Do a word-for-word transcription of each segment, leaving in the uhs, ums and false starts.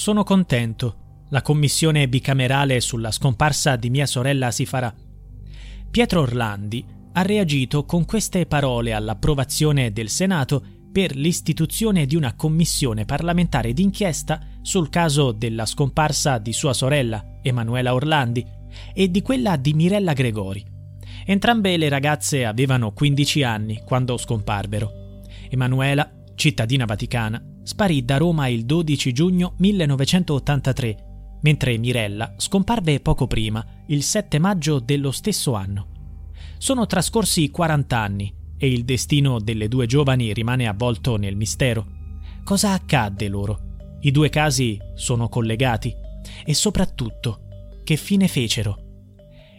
Sono contento. La commissione bicamerale sulla scomparsa di mia sorella si farà. Pietro Orlandi ha reagito con queste parole all'approvazione del Senato per l'istituzione di una commissione parlamentare d'inchiesta sul caso della scomparsa di sua sorella, Emanuela Orlandi, e di quella di Mirella Gregori. Entrambe le ragazze avevano quindici anni quando scomparvero. Emanuela, cittadina vaticana, sparì da Roma il dodici giugno millenovecentottantatré, mentre Mirella scomparve poco prima, il sette maggio dello stesso anno. Sono trascorsi quaranta anni e il destino delle due giovani rimane avvolto nel mistero. Cosa accadde loro? I due casi sono collegati? E soprattutto, che fine fecero?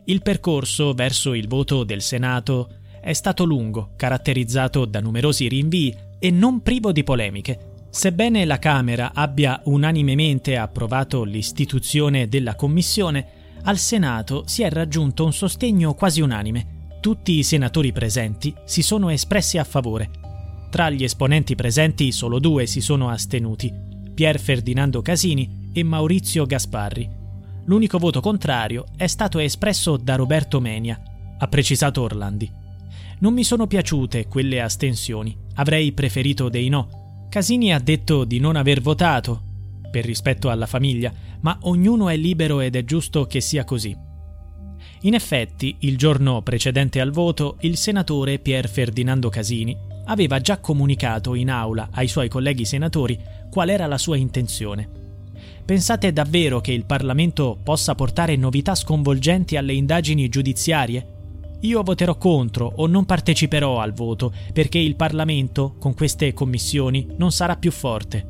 Il percorso verso il voto del Senato è stato lungo, caratterizzato da numerosi rinvii e non privo di polemiche. Sebbene la Camera abbia unanimemente approvato l'istituzione della Commissione, al Senato si è raggiunto un sostegno quasi unanime. Tutti i senatori presenti si sono espressi a favore. Tra gli esponenti presenti solo due si sono astenuti, Pier Ferdinando Casini e Maurizio Gasparri. L'unico voto contrario è stato espresso da Roberto Menia, ha precisato Orlandi. Non mi sono piaciute quelle astensioni, avrei preferito dei no. Casini ha detto di non aver votato, per rispetto alla famiglia, ma ognuno è libero ed è giusto che sia così. In effetti, il giorno precedente al voto, il senatore Pier Ferdinando Casini aveva già comunicato in aula ai suoi colleghi senatori qual era la sua intenzione. Pensate davvero che il Parlamento possa portare novità sconvolgenti alle indagini giudiziarie? Io voterò contro o non parteciperò al voto perché il Parlamento, con queste commissioni, non sarà più forte.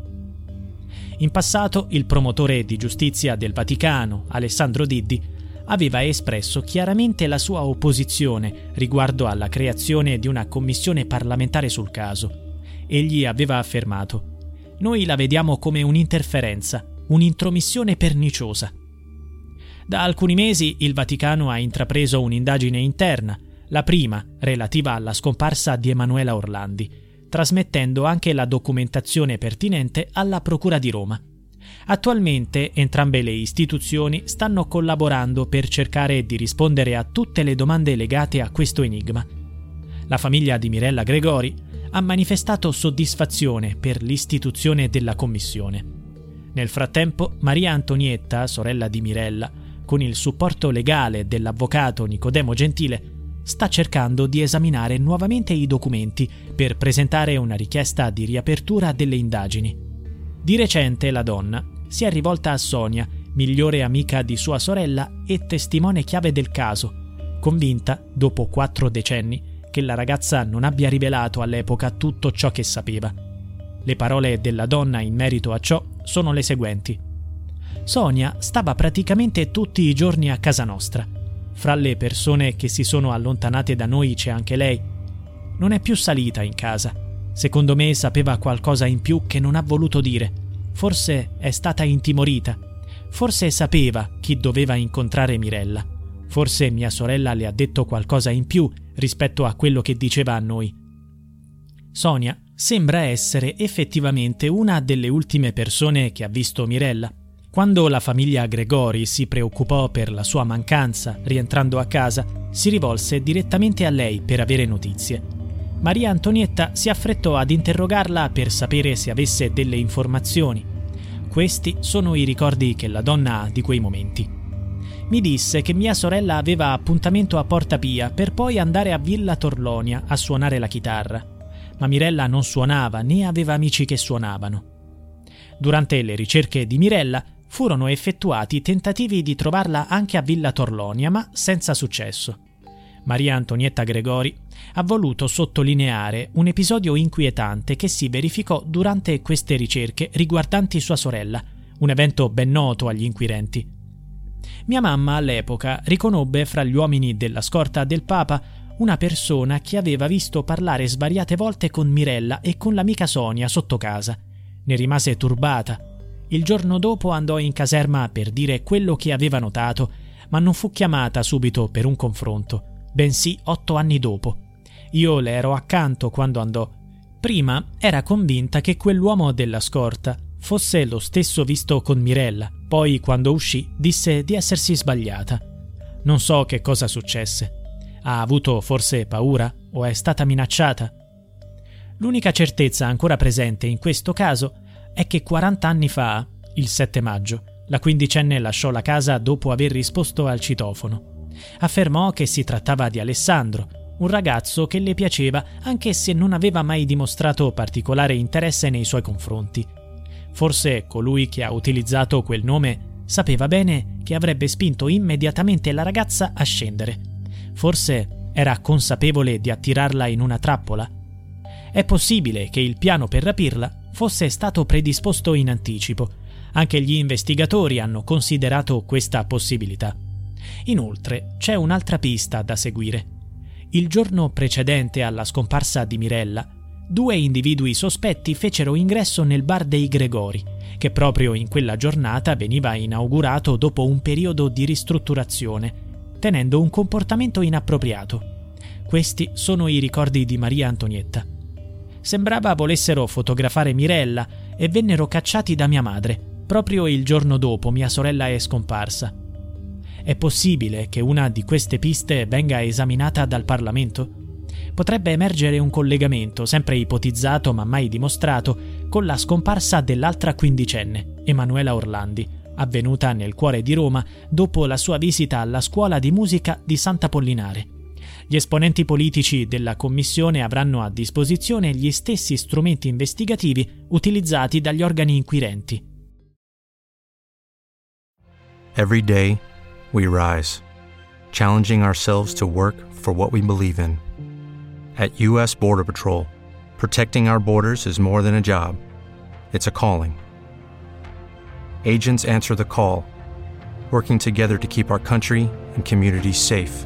In passato, il promotore di giustizia del Vaticano, Alessandro Diddi, aveva espresso chiaramente la sua opposizione riguardo alla creazione di una commissione parlamentare sul caso. Egli aveva affermato: «Noi la vediamo come un'interferenza, un'intromissione perniciosa». Da alcuni mesi il Vaticano ha intrapreso un'indagine interna, la prima relativa alla scomparsa di Emanuela Orlandi, trasmettendo anche la documentazione pertinente alla Procura di Roma. Attualmente entrambe le istituzioni stanno collaborando per cercare di rispondere a tutte le domande legate a questo enigma. La famiglia di Mirella Gregori ha manifestato soddisfazione per l'istituzione della commissione. Nel frattempo, Maria Antonietta, sorella di Mirella, con il supporto legale dell'avvocato Nicodemo Gentile, sta cercando di esaminare nuovamente i documenti per presentare una richiesta di riapertura delle indagini. Di recente la donna si è rivolta a Sonia, migliore amica di sua sorella e testimone chiave del caso, convinta, dopo quattro decenni, che la ragazza non abbia rivelato all'epoca tutto ciò che sapeva. Le parole della donna in merito a ciò sono le seguenti. Sonia stava praticamente tutti i giorni a casa nostra. Fra le persone che si sono allontanate da noi c'è anche lei. Non è più salita in casa. Secondo me sapeva qualcosa in più che non ha voluto dire. Forse è stata intimorita. Forse sapeva chi doveva incontrare Mirella. Forse mia sorella le ha detto qualcosa in più rispetto a quello che diceva a noi. Sonia sembra essere effettivamente una delle ultime persone che ha visto Mirella. Quando la famiglia Gregori si preoccupò per la sua mancanza, rientrando a casa, si rivolse direttamente a lei per avere notizie. Maria Antonietta si affrettò ad interrogarla per sapere se avesse delle informazioni. Questi sono i ricordi che la donna ha di quei momenti. Mi disse che mia sorella aveva appuntamento a Porta Pia per poi andare a Villa Torlonia a suonare la chitarra. Ma Mirella non suonava né aveva amici che suonavano. Durante le ricerche di Mirella, furono effettuati tentativi di trovarla anche a Villa Torlonia, ma senza successo. Maria Antonietta Gregori ha voluto sottolineare un episodio inquietante che si verificò durante queste ricerche riguardanti sua sorella, un evento ben noto agli inquirenti. Mia mamma all'epoca riconobbe fra gli uomini della scorta del Papa una persona che aveva visto parlare svariate volte con Mirella e con l'amica Sonia sotto casa. Ne rimase turbata. Il giorno dopo andò in caserma per dire quello che aveva notato, ma non fu chiamata subito per un confronto, bensì otto anni dopo. Io le ero accanto quando andò. Prima era convinta che quell'uomo della scorta fosse lo stesso visto con Mirella, poi quando uscì disse di essersi sbagliata. Non so che cosa successe. Ha avuto forse paura o è stata minacciata? L'unica certezza ancora presente in questo caso è che quarant'anni fa, il sette maggio, la quindicenne lasciò la casa dopo aver risposto al citofono. Affermò che si trattava di Alessandro, un ragazzo che le piaceva anche se non aveva mai dimostrato particolare interesse nei suoi confronti. Forse colui che ha utilizzato quel nome sapeva bene che avrebbe spinto immediatamente la ragazza a scendere. Forse era consapevole di attirarla in una trappola. È possibile che il piano per rapirla fosse stato predisposto in anticipo. Anche gli investigatori hanno considerato questa possibilità. Inoltre, c'è un'altra pista da seguire. Il giorno precedente alla scomparsa di Mirella, due individui sospetti fecero ingresso nel bar dei Gregori, che proprio in quella giornata veniva inaugurato dopo un periodo di ristrutturazione, tenendo un comportamento inappropriato. Questi sono i ricordi di Maria Antonietta. Sembrava volessero fotografare Mirella e vennero cacciati da mia madre. Proprio il giorno dopo mia sorella è scomparsa. È possibile che una di queste piste venga esaminata dal Parlamento? Potrebbe emergere un collegamento, sempre ipotizzato ma mai dimostrato, con la scomparsa dell'altra quindicenne, Emanuela Orlandi, avvenuta nel cuore di Roma dopo la sua visita alla scuola di musica di Sant'Apollinare. Gli esponenti politici della commissione avranno a disposizione gli stessi strumenti investigativi utilizzati dagli organi inquirenti. Every day we rise, challenging ourselves to work for what we believe in. At U S Border Patrol, protecting our borders is more than a job. It's a calling. Agents answer the call, working together to keep our country and communities safe.